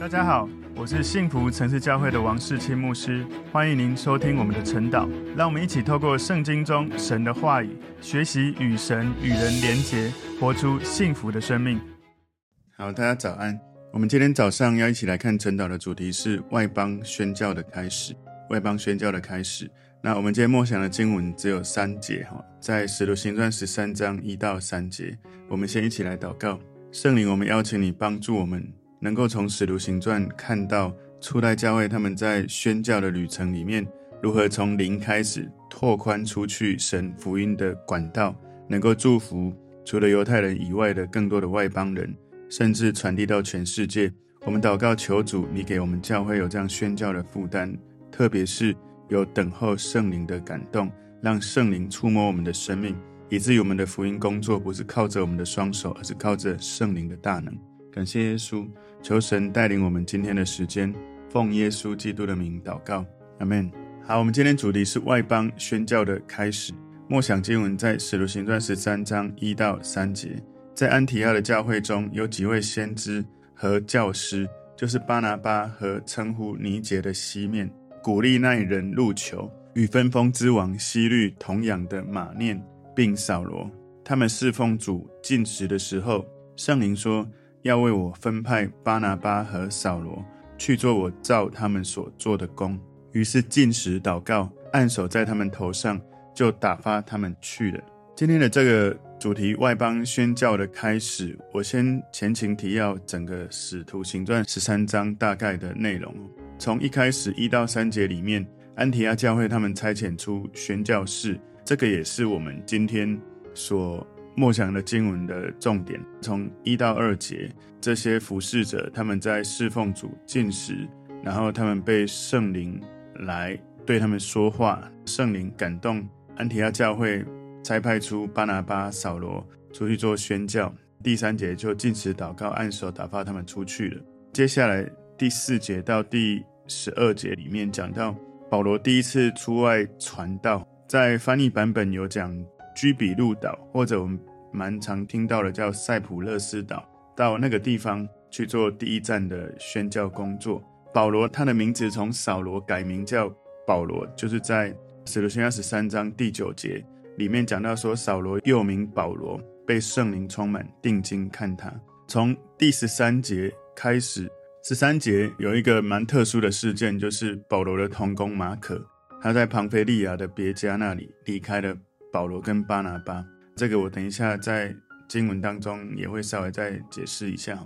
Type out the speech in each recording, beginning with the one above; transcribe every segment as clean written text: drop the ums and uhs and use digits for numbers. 大家好，我是幸福城市教会的王世清牧师，欢迎您收听我们的晨祷，让我们一起透过圣经中神的话语，学习与神与人连结，活出幸福的生命。好，大家早安。我们今天早上要一起来看晨祷的主题是外邦宣教的开始。那我们今天默想的经文只有3节，在使徒行传13章1到3节。我们先一起来祷告。圣灵，我们邀请你帮助我们能够从使徒行传看到初代教会他们在宣教的旅程里面，如何从0开始拓宽出去神福音的管道，能够祝福除了犹太人以外的更多的外邦人，甚至传递到全世界。我们祷告求主，你给我们教会有这样宣教的负担，特别是有等候圣灵的感动，让圣灵触摸我们的生命，以至于我们的福音工作不是靠着我们的双手，而是靠着圣灵的大能。感谢耶稣，求神带领我们今天的时间，奉耶稣基督的名祷告，阿们。好，我们今天主题是外邦宣教的开始。默想经文在使徒行传13章1到3节。在安提阿的教会中，有几位先知和教师，就是巴拿巴和称呼尼结的西面，鼓励那人入囚，与分封之王希律同养的马念并扫罗，他们侍奉主禁食的时候，圣灵说，要为我分派巴拿巴和扫罗，去做我照他们所做的工。于是禁食祷告，按手在他们头上，就打发他们去了。今天的这个主题外邦宣教的开始，我先前情提要整个使徒行传13章大概的内容。从一开始1到3节里面，安提阿教会他们差遣出宣教士，这个也是我们今天所默想的经文的重点。从1到2节，这些服侍者他们在侍奉主禁食，然后他们被圣灵来对他们说话，圣灵感动安提阿教会，差派出巴拿巴、扫罗出去做宣教。第3节就禁食祷告，按手打发他们出去了。接下来第4节到第12节里面讲到保罗第一次出外传道，在翻译版本有讲居比路岛，或者我们蛮常听到的叫塞浦勒斯岛，到那个地方去做第一站的宣教工作。保罗他的名字从扫罗改名叫保罗，就是在使徒行传13章第9节里面讲到说，扫罗又名保罗，被圣灵充满，定睛看他。从第13节开始，13节有一个蛮特殊的事件，就是保罗的同工马可，他在庞菲利亚的别家那里离开了保罗跟巴拿巴。这个我等一下在经文当中也会稍微再解释一下。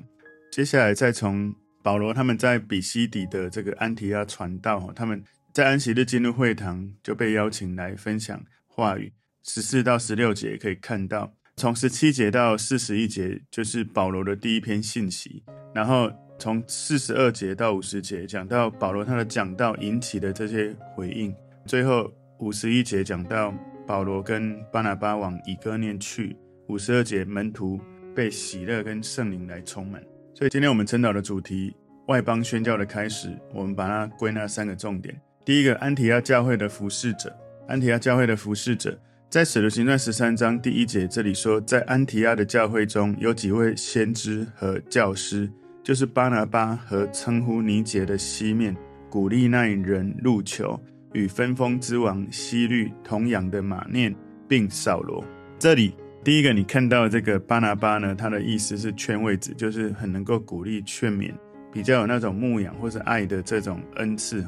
接下来再从保罗他们在比西底的这个安提阿传道，他们在安息日进入会堂，就被邀请来分享话语。14到16节可以看到，从17节到41节就是保罗的第一篇信息，然后从42节到50节讲到保罗他的讲道引起的这些回应，最后51节讲到保罗跟巴拿巴往以哥念去，52节门徒被喜乐跟圣灵来充满。所以今天我们晨祷的主题外邦宣教的开始，我们把它归纳3个重点。第一个，安提阿教会的服侍者。在使徒行传13章第1节这里说，在安提阿的教会中有几位先知和教师，就是巴拿巴和称呼尼结的西面，鼓励那人入囚，与分封之王希律同养的马念并扫罗。这里第一个你看到这个巴拿巴呢，他的意思是劝慰子，就是很能够鼓励劝勉，比较有那种牧养或是爱的这种恩赐。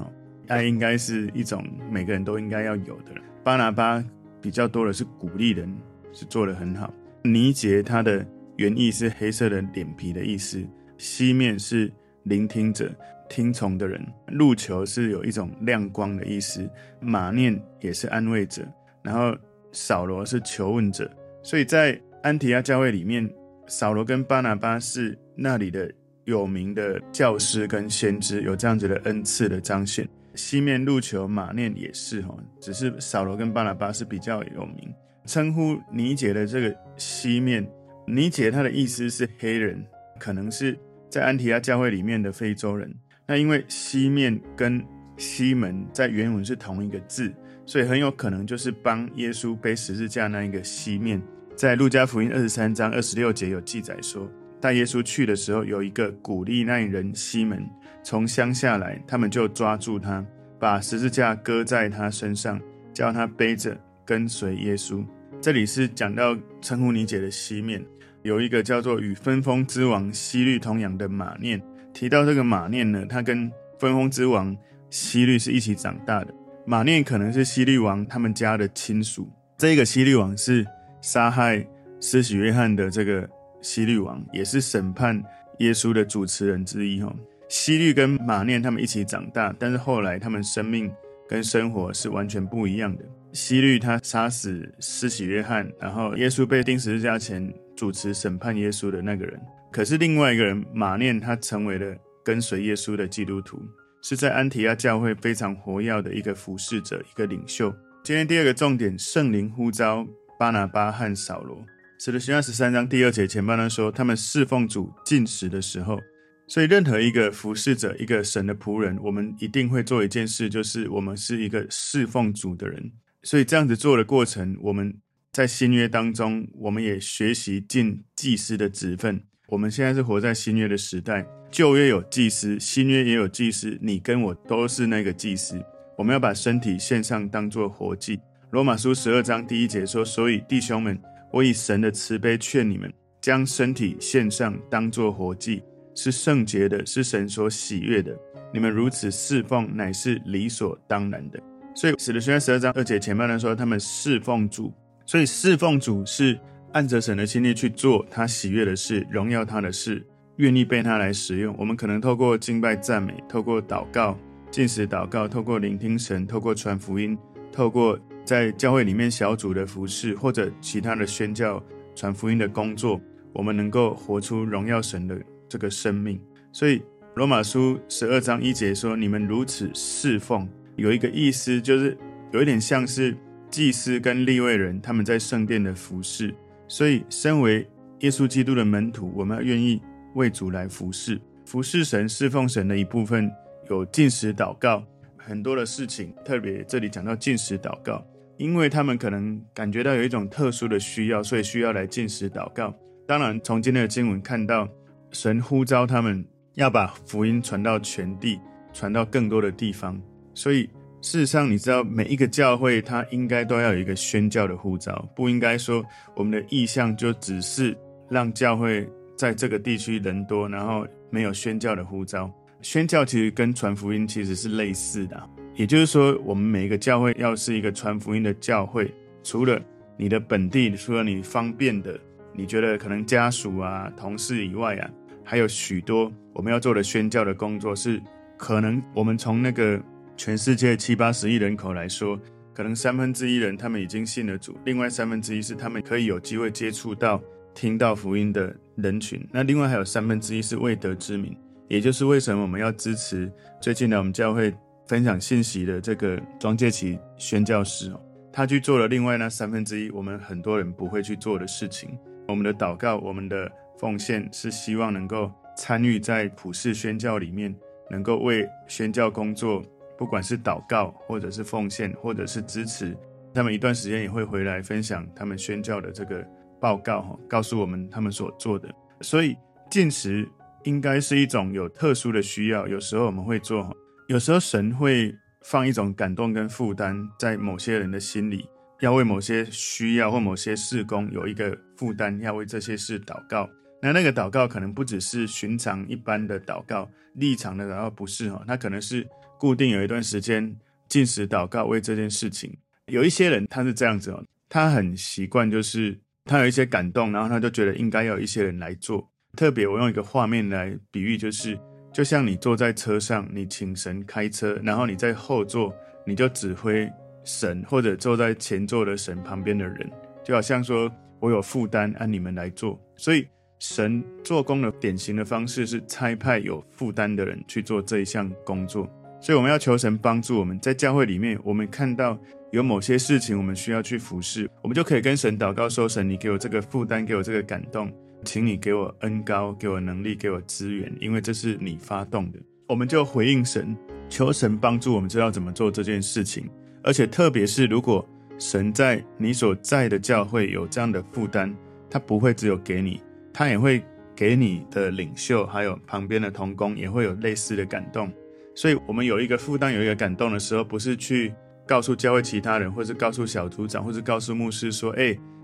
爱应该是一种每个人都应该要有的，巴拿巴比较多的是鼓励人，是做得很好。尼结他的原意是黑色的脸皮的意思，西面是聆听者，听从的人，入囚是有一种亮光的意思，马念也是安慰者，然后扫罗是求问者。所以在安提阿教会里面，扫罗跟巴拿巴是那里的有名的教师跟先知，有这样子的恩赐的彰显。西面、入囚、马念也是，只是扫罗跟巴拿巴是比较有名。称呼尼结的这个西面，尼结他的意思是黑人，可能是在安提阿教会里面的非洲人。那因为西面跟西门在原文是同一个字，所以很有可能就是帮耶稣背十字架那一个西面。在路加福音23章26节有记载说，带耶稣去的时候，有一个古利奈人西门从乡下来，他们就抓住他，把十字架搁在他身上，叫他背着跟随耶稣。这里是讲到称呼尼姐的西面，有一个叫做与分封之王希律同养的马念。提到这个马念呢，他跟分封之王希律是一起长大的。马念可能是希律王他们家的亲属。这个希律王是杀害施洗约翰的这个希律王，也是审判耶稣的主持人之一。希律跟马念他们一起长大，但是后来他们生命跟生活是完全不一样的。希律他杀死施洗约翰，然后耶稣被钉十字架前主持审判耶稣的那个人。可是另外一个人马念，他成为了跟随耶稣的基督徒，是在安提亚教会非常活跃的一个服侍者，一个领袖。今天第二个重点，圣灵呼召巴拿巴和扫罗。使徒行传13章第2节前半段说，他们侍奉主禁食的时候。所以任何一个服侍者，一个神的仆人，我们一定会做一件事，就是我们是一个侍奉主的人。所以这样子做的过程，我们在新约当中，我们也学习尽祭司的职分。我们现在是活在新约的时代，旧约有祭司，新约也有祭司，你跟我都是那个祭司。我们要把身体献上，当作活祭。罗马书12章第1节说，所以弟兄们，我以神的慈悲劝你们，将身体献上，当作活祭，是圣洁的，是神所喜悦的。你们如此侍奉，乃是理所当然的。所以使徒行传12章2节前半段说，他们侍奉主。所以侍奉主是按着神的心意去做他喜悦的事，荣耀他的事，愿意被他来使用。我们可能透过敬拜赞美，透过祷告禁食祷告，透过聆听神，透过传福音，透过在教会里面小组的服事，或者其他的宣教传福音的工作，我们能够活出荣耀神的这个生命。所以罗马书12章1节说，你们如此侍奉，有一个意思就是有一点像是祭司跟利未人他们在圣殿的服侍。所以身为耶稣基督的门徒，我们要愿意为主来服侍。服侍神侍奉神的一部分有禁食祷告，很多的事情，特别这里讲到禁食祷告，因为他们可能感觉到有一种特殊的需要，所以需要来禁食祷告。当然从今天的经文看到，神呼召他们要把福音传到全地，传到更多的地方。所以事实上你知道，每一个教会它应该都要有一个宣教的呼召，不应该说我们的意向就只是让教会在这个地区人多，然后没有宣教的呼召。宣教其实跟传福音其实是类似的，也就是说我们每一个教会要是一个传福音的教会，除了你的本地，除了你方便的，你觉得可能家属啊同事以外啊，还有许多我们要做的宣教的工作，是可能我们从那个全世界70-80亿人口来说，可能1/3人他们已经信了主，另外1/3是他们可以有机会接触到听到福音的人群，那另外还有1/3是未得之民。也就是为什么我们要支持最近的我们教会分享信息的这个庄介奇宣教师，他去做了另外那1/3我们很多人不会去做的事情。我们的祷告，我们的奉献，是希望能够参与在普世宣教里面，能够为宣教工作，不管是祷告或者是奉献或者是支持。他们一段时间也会回来分享他们宣教的这个报告，告诉我们他们所做的。所以禁食应该是一种有特殊的需要，有时候我们会做，有时候神会放一种感动跟负担在某些人的心里，要为某些需要或某些事工有一个负担，要为这些事祷告。那个祷告可能不只是寻常一般的祷告，立场的祷告不是，它可能是固定有一段时间禁食祷告为这件事情。有一些人他是这样子，他很习惯，就是他有一些感动，然后他就觉得应该要有一些人来做。特别我用一个画面来比喻，就是就像你坐在车上，你请神开车，然后你在后座你就指挥神，或者坐在前座的神旁边的人，就好像说我有负担按你们来做。所以神做工的典型的方式是差派有负担的人去做这一项工作。所以我们要求神帮助我们，在教会里面我们看到有某些事情我们需要去服侍，我们就可以跟神祷告说，神你给我这个负担，给我这个感动，请你给我恩膏，给我能力，给我资源，因为这是你发动的。我们就回应神，求神帮助我们知道怎么做这件事情。而且特别是如果神在你所在的教会有这样的负担，他不会只有给你，他也会给你的领袖还有旁边的同工也会有类似的感动。所以我们有一个负担有一个感动的时候，不是去告诉教会其他人，或是告诉小组长，或是告诉牧师说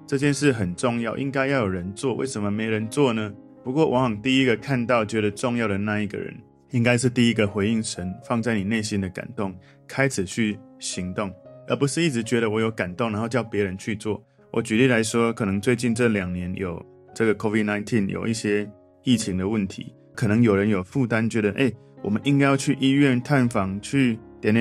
这件事很重要，应该要有人做，为什么没人做呢？不过往往第一个看到觉得重要的那一个人应该是第一个回应神放在你内心的感动，开始去行动，而不是一直觉得我有感动然后叫别人去做。我举例来说，可能最近这2年有这个 COVID-19 有一些疫情的问题，可能有人有负担觉得我们应该要去医院探访，去点，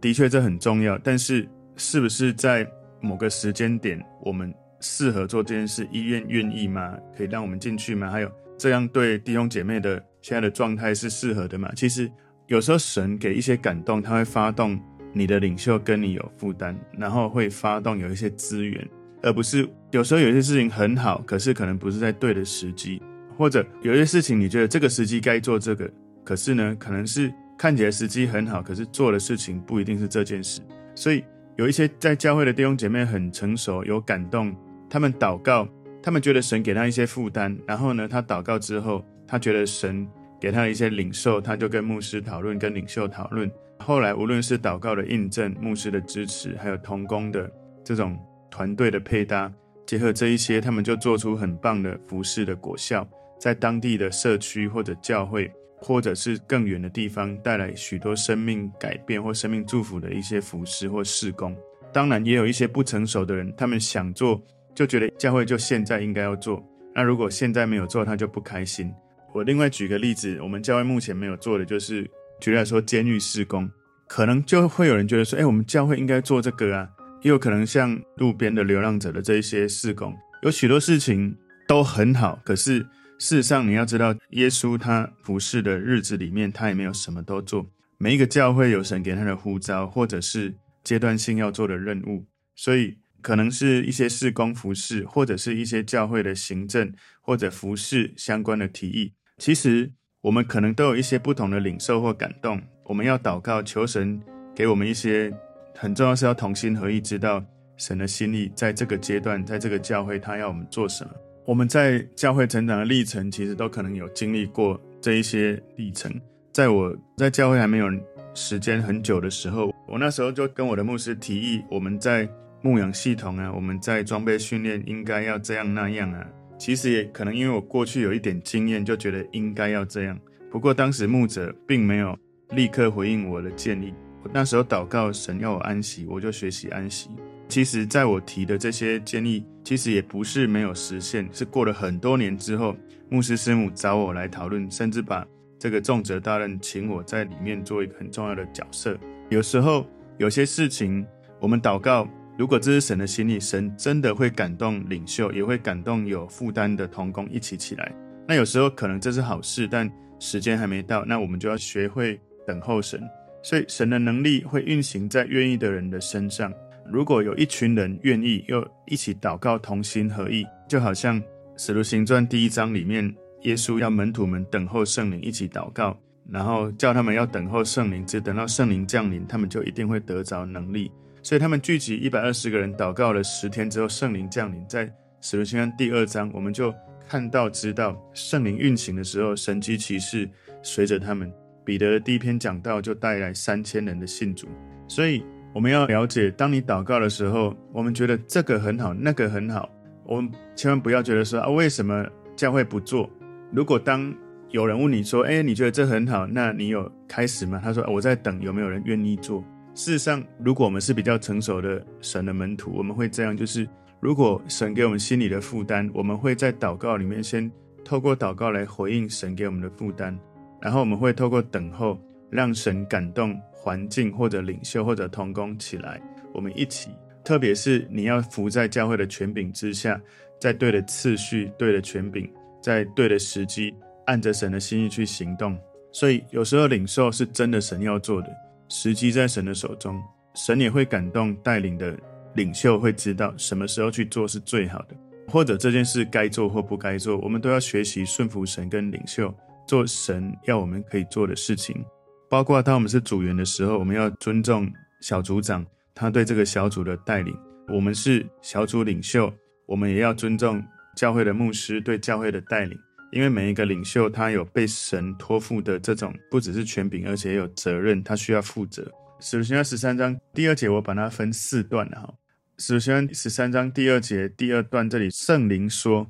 的确这很重要，但是是不是在某个时间点我们适合做这件事？医院愿意吗？可以让我们进去吗？还有这样对弟兄姐妹的现在的状态是适合的吗？其实有时候神给一些感动，他会发动你的领袖跟你有负担，然后会发动有一些资源，而不是有时候有些事情很好，可是可能不是在对的时机，或者有些事情你觉得这个时机该做这个，可是呢可能是看起来时机很好，可是做的事情不一定是这件事。所以有一些在教会的弟兄姐妹很成熟，有感动，他们祷告，他们觉得神给他一些负担，然后呢他祷告之后，他觉得神给他一些领受，他就跟牧师讨论，跟领袖讨论，后来无论是祷告的印证，牧师的支持，还有同工的这种团队的配搭，结合这一些，他们就做出很棒的服事的果效，在当地的社区或者教会或者是更远的地方带来许多生命改变或生命祝福的一些服事或事工。当然也有一些不成熟的人，他们想做就觉得教会就现在应该要做，那如果现在没有做他就不开心。我另外举个例子，我们教会目前没有做的就是举例来说监狱事工，可能就会有人觉得说我们教会应该做这个啊，也有可能像路边的流浪者的这一些事工，有许多事情都很好，可是事实上你要知道，耶稣他服侍的日子里面他也没有什么都做，每一个教会有神给他的呼召，或者是阶段性要做的任务，所以可能是一些事工服侍，或者是一些教会的行政或者服侍相关的提议，其实我们可能都有一些不同的领受或感动，我们要祷告求神给我们一些，很重要是要同心合意知道神的心意，在这个阶段在这个教会他要我们做什么。我们在教会成长的历程其实都可能有经历过这一些历程。在我在教会还没有时间很久的时候，我那时候就跟我的牧师提议，我们在牧养系统啊，我们在装备训练应该要这样那样啊，其实也可能因为我过去有一点经验就觉得应该要这样，不过当时牧者并没有立刻回应我的建议。我那时候祷告神要我安息，我就学习安息。其实在我提的这些建议其实也不是没有实现，是过了很多年之后，牧师师母找我来讨论，甚至把这个重责大任请我在里面做一个很重要的角色。有时候有些事情我们祷告，如果这是神的心意，神真的会感动领袖，也会感动有负担的同工一起起来。那有时候可能这是好事，但时间还没到，那我们就要学会等候神。所以神的能力会运行在愿意的人的身上，如果有一群人愿意又一起祷告同心合意，就好像使徒行传1章里面耶稣要门徒们等候圣灵一起祷告，然后叫他们要等候圣灵，只等到圣灵降临他们就一定会得着能力。所以他们聚集120个人祷告了10天之后，圣灵降临。在使徒行传2章我们就看到知道圣灵运行的时候，神迹奇事随着他们。彼得的第一篇讲道就带来3000人的信主。所以我们要了解，当你祷告的时候，我们觉得这个很好那个很好，我们千万不要觉得说为什么教会不做。如果当有人问你说你觉得这很好，那你有开始吗？他说我在等有没有人愿意做。事实上如果我们是比较成熟的神的门徒，我们会这样，就是如果神给我们心里的负担，我们会在祷告里面先透过祷告来回应神给我们的负担，然后我们会透过等候让神感动环境或者领袖或者同工起来，我们一起，特别是你要服在教会的权柄之下，在对的次序对的权柄在对的时机按着神的心意去行动。所以有时候领受是真的神要做的，时机在神的手中，神也会感动带领的领袖，会知道什么时候去做是最好的，或者这件事该做或不该做，我们都要学习顺服神跟领袖，做神要我们可以做的事情。包括当我们是组员的时候，我们要尊重小组长他对这个小组的带领，我们是小组领袖，我们也要尊重教会的牧师对教会的带领，因为每一个领袖他有被神托付的这种不只是权柄，而且也有责任，他需要负责。使徒行传13章第二节我把它分四段了。使徒行传13章第二节第二段这里圣灵说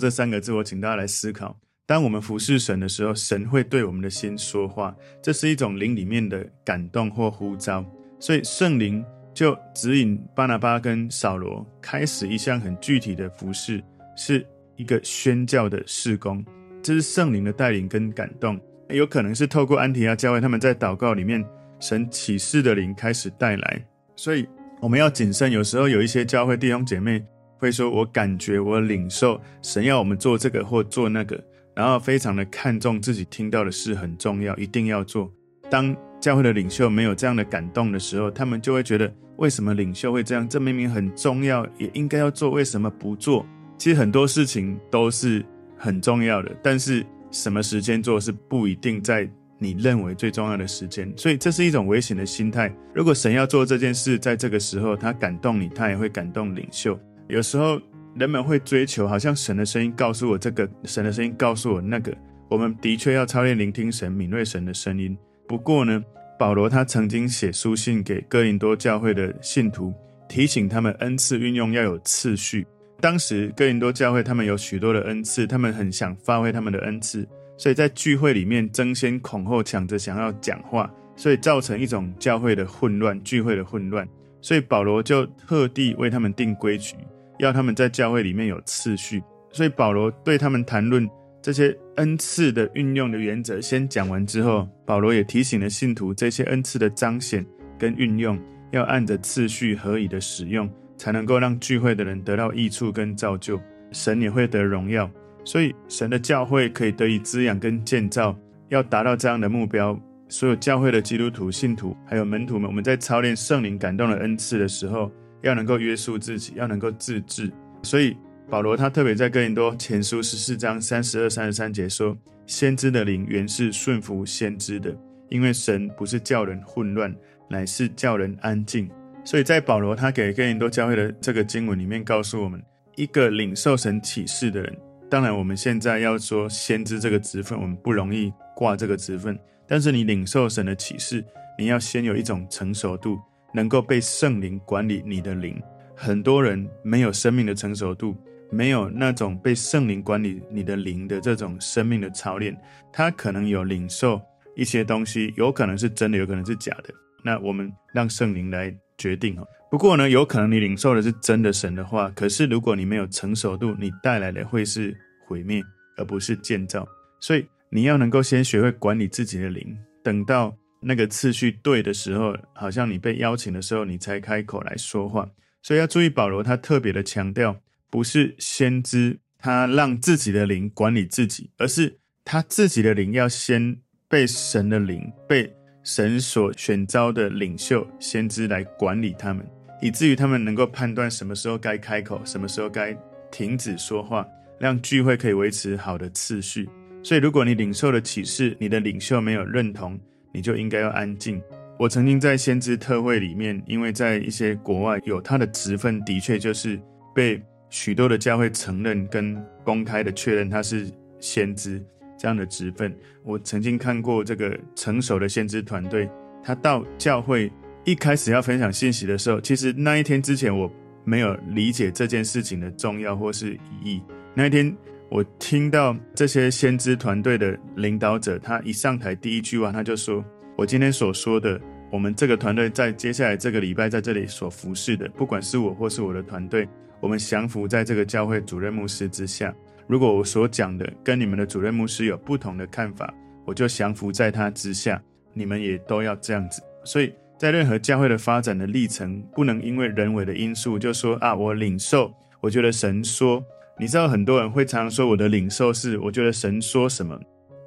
这三个字，我请大家来思考。当我们服侍神的时候，神会对我们的心说话，这是一种灵里面的感动或呼召。所以圣灵就指引巴拿巴跟扫罗开始一项很具体的服事，是一个宣教的事工，这是圣灵的带领跟感动。有可能是透过安提阿教会他们在祷告里面神启示的灵开始带来。所以我们要谨慎，有时候有一些教会弟兄姐妹会说我感觉我领受神要我们做这个或做那个，然后非常的看重自己听到的事很重要，一定要做。当教会的领袖没有这样的感动的时候，他们就会觉得为什么领袖会这样，这明明很重要也应该要做，为什么不做。其实很多事情都是很重要的，但是什么时间做是不一定在你认为最重要的时间，所以这是一种危险的心态。如果神要做这件事，在这个时候他感动你，他也会感动领袖。有时候人们会追求好像神的声音告诉我这个，神的声音告诉我那个，我们的确要操练聆听神，敏锐神的声音。不过呢，保罗他曾经写书信给哥林多教会的信徒，提醒他们恩赐运用要有次序。当时哥林多教会他们有许多的恩赐，他们很想发挥他们的恩赐，所以在聚会里面争先恐后抢着想要讲话，所以造成一种教会的混乱，聚会的混乱。所以保罗就特地为他们定规矩，要他们在教会里面有次序。所以保罗对他们谈论这些恩赐的运用的原则先讲完之后，保罗也提醒了信徒，这些恩赐的彰显跟运用要按着次序合宜的使用，才能够让聚会的人得到益处跟造就，神也会得荣耀。所以神的教会可以得以滋养跟建造，要达到这样的目标，所有教会的基督徒信徒还有门徒们，我们在操练圣灵感动的恩赐的时候，要能够约束自己，要能够自制。所以保罗他特别在哥林多前书14章 32-33 节说，先知的灵原是顺服先知的，因为神不是叫人混乱，乃是叫人安静。所以在保罗他给哥林多教会的这个经文里面告诉我们，一个领受神启示的人，当然我们现在要说先知这个职分，我们不容易挂这个职分，但是你领受神的启示，你要先有一种成熟度，能够被圣灵管理你的灵。很多人没有生命的成熟度，没有那种被圣灵管理你的灵的这种生命的操练，他可能有领受一些东西，有可能是真的，有可能是假的，那我们让圣灵来决定。不过呢，有可能你领受的是真的神的话，可是如果你没有成熟度，你带来的会是毁灭而不是建造。所以你要能够先学会管理自己的灵，等到那个次序对的时候，好像你被邀请的时候，你才开口来说话。所以要注意，保罗他特别的强调，不是先知他让自己的灵管理自己，而是他自己的灵要先被神的灵，被神所选召的领袖先知来管理他们，以至于他们能够判断什么时候该开口，什么时候该停止说话，让聚会可以维持好的次序。所以如果你领受的启示你的领袖没有认同，你就应该要安静。我曾经在先知特会里面，因为在一些国外有他的职分的确就是被许多的教会承认跟公开的确认他是先知这样的职分，我曾经看过这个成熟的先知团队，他到教会一开始要分享信息的时候，其实那一天之前我没有理解这件事情的重要或是意义。那一天我听到这些先知团队的领导者，他一上台第一句话他就说，我今天所说的，我们这个团队在接下来这个礼拜在这里所服侍的，不管是我或是我的团队，我们降服在这个教会主任牧师之下。如果我所讲的跟你们的主任牧师有不同的看法，我就降服在他之下，你们也都要这样子。所以在任何教会的发展的历程，不能因为人为的因素就说我领受，我觉得神说。你知道很多人会常常说我的领受是我觉得神说什么，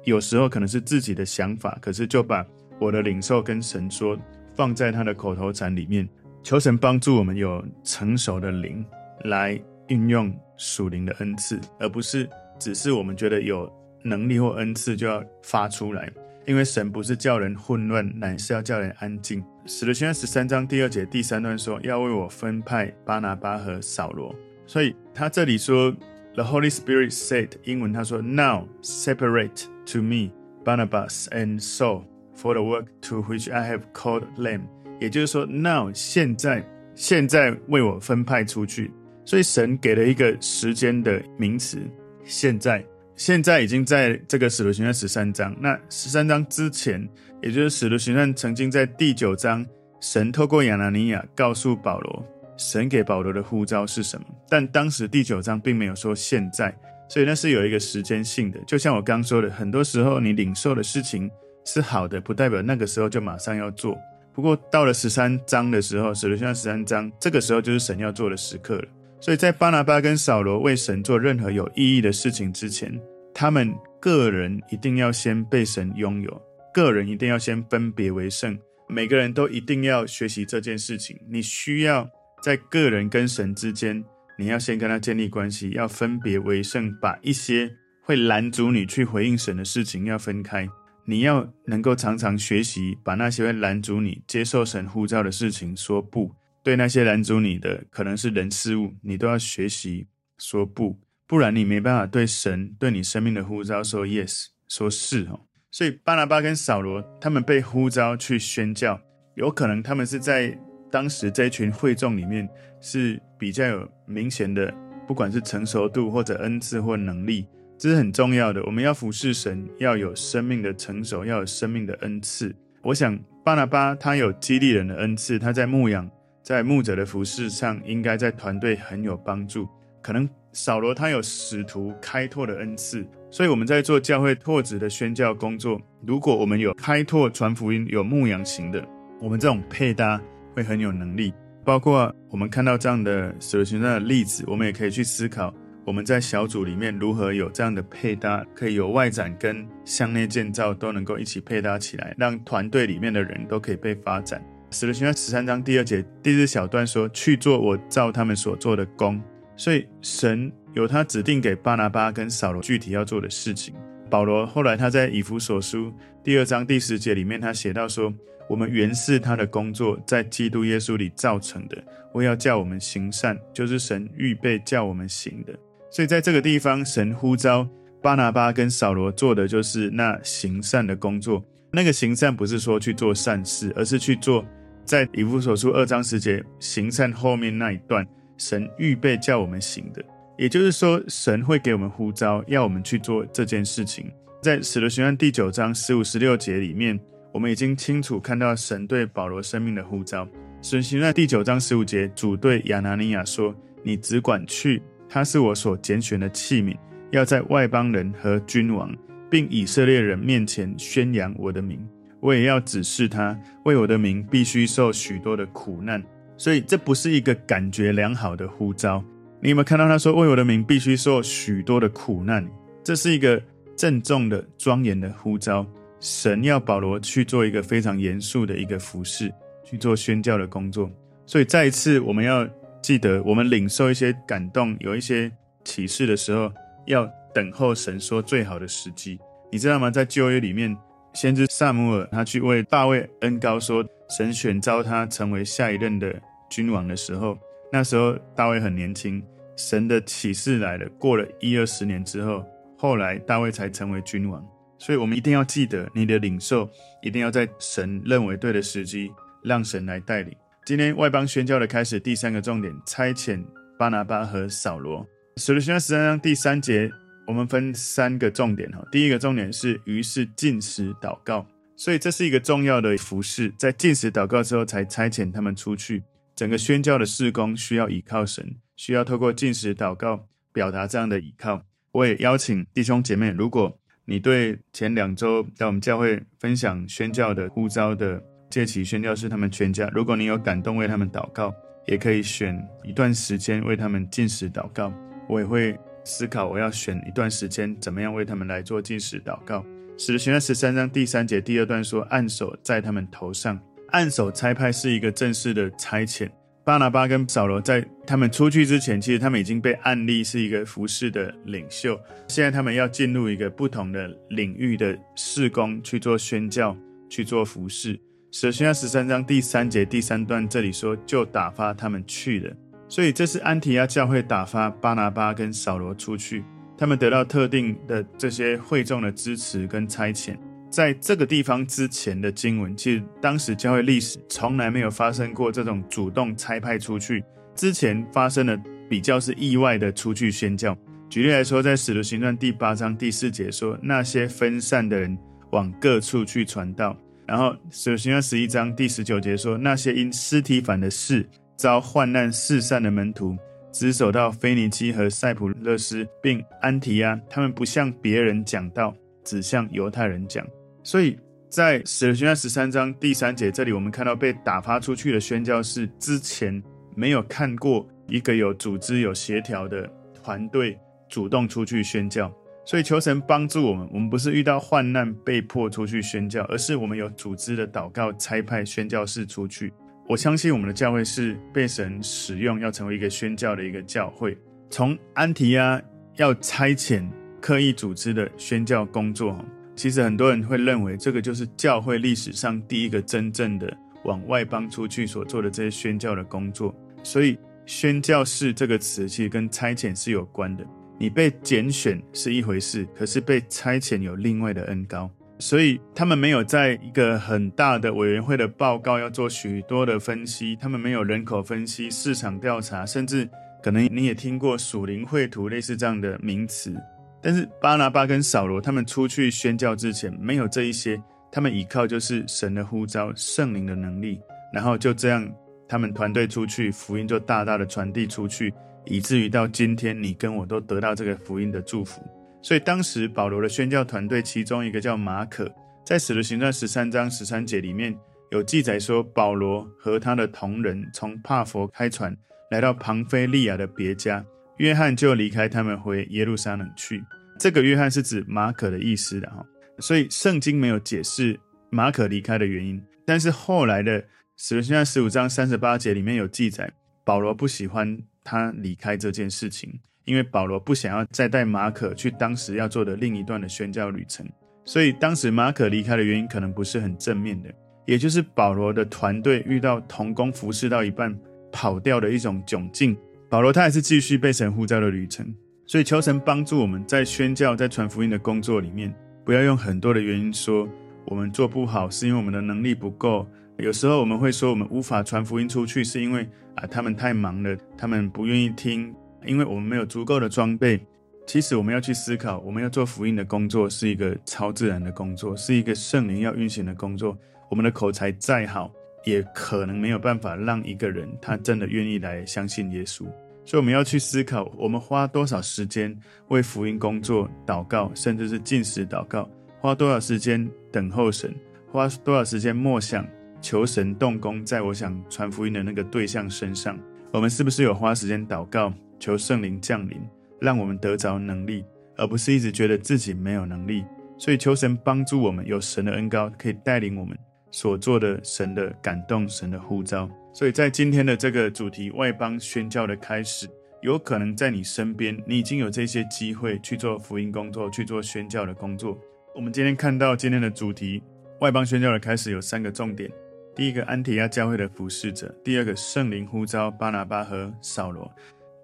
有时候可能是自己的想法，可是就把我的领受跟神说放在他的口头禅里面。求神帮助我们有成熟的灵来运用属灵的恩赐，而不是只是我们觉得有能力或恩赐就要发出来，因为神不是叫人混乱，乃是要叫人安静。使徒行传13章第二节第三段说，要为我分派巴拿巴和扫罗。所以他这里说 The Holy Spirit said, 英文他说 Now separate to me Barnabas and Saul for the work to which I have called them. 也就是说 Now 现在为我分派出去。所以神给了一个时间的名词，现在已经在这个使徒行传13章，那13章之前，也就是使徒行传曾经在第9章，神透过亚拿尼亚告诉保罗神给保罗的呼召是什么，但当时第9章并没有说现在，所以那是有一个时间性的。就像我刚说的，很多时候你领受的事情是好的，不代表那个时候就马上要做。不过到了13章的时候，使徒行传13章这个时候就是神要做的时刻了。所以在巴拿巴跟扫罗为神做任何有意义的事情之前，他们个人一定要先被神拥有，个人一定要先分别为圣，每个人都一定要学习这件事情。你需要在个人跟神之间，你要先跟他建立关系，要分别为圣，把一些会拦阻你去回应神的事情要分开。你要能够常常学习把那些会拦阻你接受神呼召的事情说不，对那些拦阻你的可能是人事物，你都要学习说不，不然你没办法对神对你生命的呼召说 yes 说是。所以巴拿巴跟扫罗他们被呼召去宣教，有可能他们是在当时这群会众里面是比较有明显的，不管是成熟度或者恩赐或能力，这是很重要的。我们要服侍神要有生命的成熟，要有生命的恩赐。我想巴拿巴他有激励人的恩赐，他在牧养在牧者的服事上应该在团队很有帮助。可能扫罗他有使徒开拓的恩赐，所以我们在做教会拓殖的宣教工作，如果我们有开拓传福音有牧养型的，我们这种配搭会很有能力。包括我们看到这样的使徒行传的例子，我们也可以去思考我们在小组里面如何有这样的配搭，可以有外展跟向内建造都能够一起配搭起来，让团队里面的人都可以被发展。使徒行传13章第2节第4小段说，去做我照他们所做的工。所以神有他指定给巴拿巴跟扫罗具体要做的事情。保罗后来他在以弗所书第2章第10节里面他写到说，我们原是他的工作，在基督耶稣里造成的，为要叫我们行善，就是神预备叫我们行的。所以在这个地方神呼召巴拿巴跟扫罗做的就是那行善的工作。那个行善不是说去做善事，而是去做在以弗所书2章10节行善后面那一段神预备叫我们行的。也就是说神会给我们呼召要我们去做这件事情。在使徒行传第9章15-16节里面，我们已经清楚看到神对保罗生命的呼召。使徒行传第9章15节，主对亚拿尼亚说，你只管去，他是我所拣选的器皿，要在外邦人和君王并以色列人面前宣扬我的名，我也要指示他，为我的名必须受许多的苦难。所以这不是一个感觉良好的呼召。你有没有看到他说为我的名必须受许多的苦难？这是一个郑重的庄严的呼召。神要保罗去做一个非常严肃的一个服事，去做宣教的工作。所以再一次我们要记得，我们领受一些感动有一些启示的时候，要等候神说最好的时机。你知道吗？在旧约里面先知撒母耳他去为大卫恩膏说神选召他成为下一任的君王的时候，那时候大卫很年轻，神的启示来了，过了10-20年之后，后来大卫才成为君王。所以我们一定要记得，你的领受一定要在神认为对的时机，让神来带领。今天外邦宣教的开始，第3个重点，差遣巴拿巴和扫罗。使徒行传13章第3节我们分3个重点。第一个重点是于是禁食祷告，所以这是一个重要的服事，在禁食祷告之后才差遣他们出去。整个宣教的事工需要倚靠神，需要透过禁食祷告表达这样的倚靠。我也邀请弟兄姐妹，如果你对前2周在我们教会分享宣教的呼召的借启宣教士他们全家，如果你有感动为他们祷告，也可以选一段时间为他们禁食祷告。我也会思考我要选一段时间怎么样为他们来做禁食祷告。使徒行传13章第3节第2段说，按手在他们头上。按手差派是一个正式的差遣。巴拿巴跟扫罗在他们出去之前，其实他们已经被按立是一个服事的领袖，现在他们要进入一个不同的领域的事工，去做宣教，去做服事。使徒行传13章第3节第3段这里说，就打发他们去了。所以这是安提阿教会打发巴拿巴跟扫罗出去，他们得到特定的这些会众的支持跟差遣。在这个地方之前的经文，其实当时教会历史从来没有发生过这种主动差派出去，之前发生的比较是意外的出去宣教。举例来说，在使徒行传第8章第4节说，那些分散的人往各处去传道。然后使徒行传11章第19节说，那些因司提反的事遭患难四散的门徒，只守到腓尼基和塞浦勒斯并安提阿，他们不向别人讲道，只向犹太人讲。所以在使徒行传13章第3节，这里我们看到被打发出去的宣教士之前没有看过一个有组织有协调的团队主动出去宣教。所以求神帮助我们，我们不是遇到患难被迫出去宣教，而是我们有组织的祷告差派宣教士出去。我相信我们的教会是被神使用，要成为一个宣教的一个教会。从安提阿要差遣刻意组织的宣教工作，其实很多人会认为这个就是教会历史上第一个真正的往外邦出去所做的这些宣教的工作。所以宣教士这个词其实跟差遣是有关的，你被拣选是一回事，可是被差遣有另外的恩膏。所以他们没有在一个很大的委员会的报告要做许多的分析，他们没有人口分析、市场调查，甚至可能你也听过属灵绘图类似这样的名词。但是巴拿巴跟扫罗他们出去宣教之前没有这一些，他们依靠就是神的呼召、圣灵的能力，然后就这样他们团队出去，福音就大大的传递出去，以至于到今天你跟我都得到这个福音的祝福。所以当时保罗的宣教团队其中一个叫马可，在使徒行传13章13节里面有记载说，保罗和他的同人从帕佛开船来到庞菲利亚的别家，约翰就离开他们回耶路撒冷去。这个约翰是指马可的意思的，所以圣经没有解释马可离开的原因。但是后来的使徒行传15章38节里面有记载，保罗不喜欢他离开这件事情，因为保罗不想要再带马可去当时要做的另一段的宣教旅程。所以当时马可离开的原因可能不是很正面的，也就是保罗的团队遇到同工服侍到一半跑掉的一种窘境，保罗他还是继续被神呼召的旅程。所以求神帮助我们在宣教、在传福音的工作里面，不要用很多的原因说我们做不好是因为我们的能力不够。有时候我们会说我们无法传福音出去是因为他们太忙了，他们不愿意听，因为我们没有足够的装备。其实我们要去思考，我们要做福音的工作是一个超自然的工作，是一个圣灵要运行的工作。我们的口才再好，也可能没有办法让一个人他真的愿意来相信耶稣。所以我们要去思考，我们花多少时间为福音工作祷告，甚至是禁食祷告，花多少时间等候神，花多少时间默想，求神动工在我想传福音的那个对象身上。我们是不是有花时间祷告，求圣灵降临，让我们得着能力，而不是一直觉得自己没有能力。所以求神帮助我们，有神的恩膏可以带领我们所做的神的感动、神的呼召。所以在今天的这个主题外邦宣教的开始，有可能在你身边你已经有这些机会去做福音工作、去做宣教的工作。我们今天看到今天的主题外邦宣教的开始有3个重点。第一个，安提阿教会的服侍者；第二个，圣灵呼召巴拿巴和扫罗；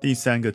第三个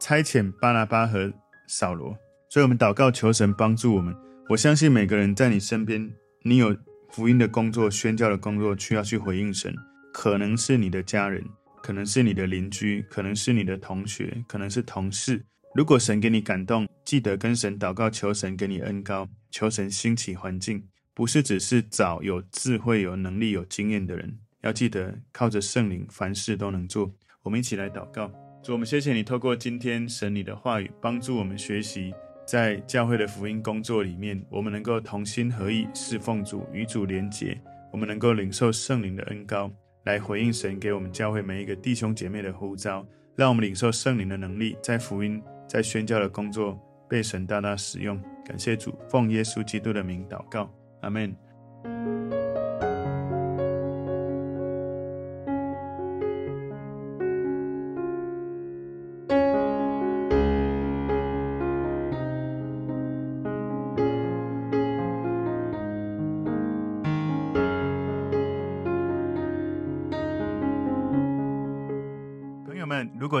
差遣巴拿巴和扫罗。所以我们祷告求神帮助我们。我相信每个人在你身边，你有福音的工作、宣教的工作需要去回应神，可能是你的家人，可能是你的邻居，可能是你的同学，可能是同事。如果神给你感动，记得跟神祷告，求神给你恩膏，求神兴起环境，不是只是找有智慧、有能力、有经验的人，要记得靠着圣灵凡事都能做。我们一起来祷告。主，我们谢谢你透过今天神你的话语，帮助我们学习在教会的福音工作里面，我们能够同心合意侍奉主，与主连结，我们能够领受圣灵的恩膏，来回应神给我们教会每一个弟兄姐妹的呼召，让我们领受圣灵的能力，在福音、在宣教的工作被神大大使用。感谢主，奉耶稣基督的名祷告，Amen. 们，如果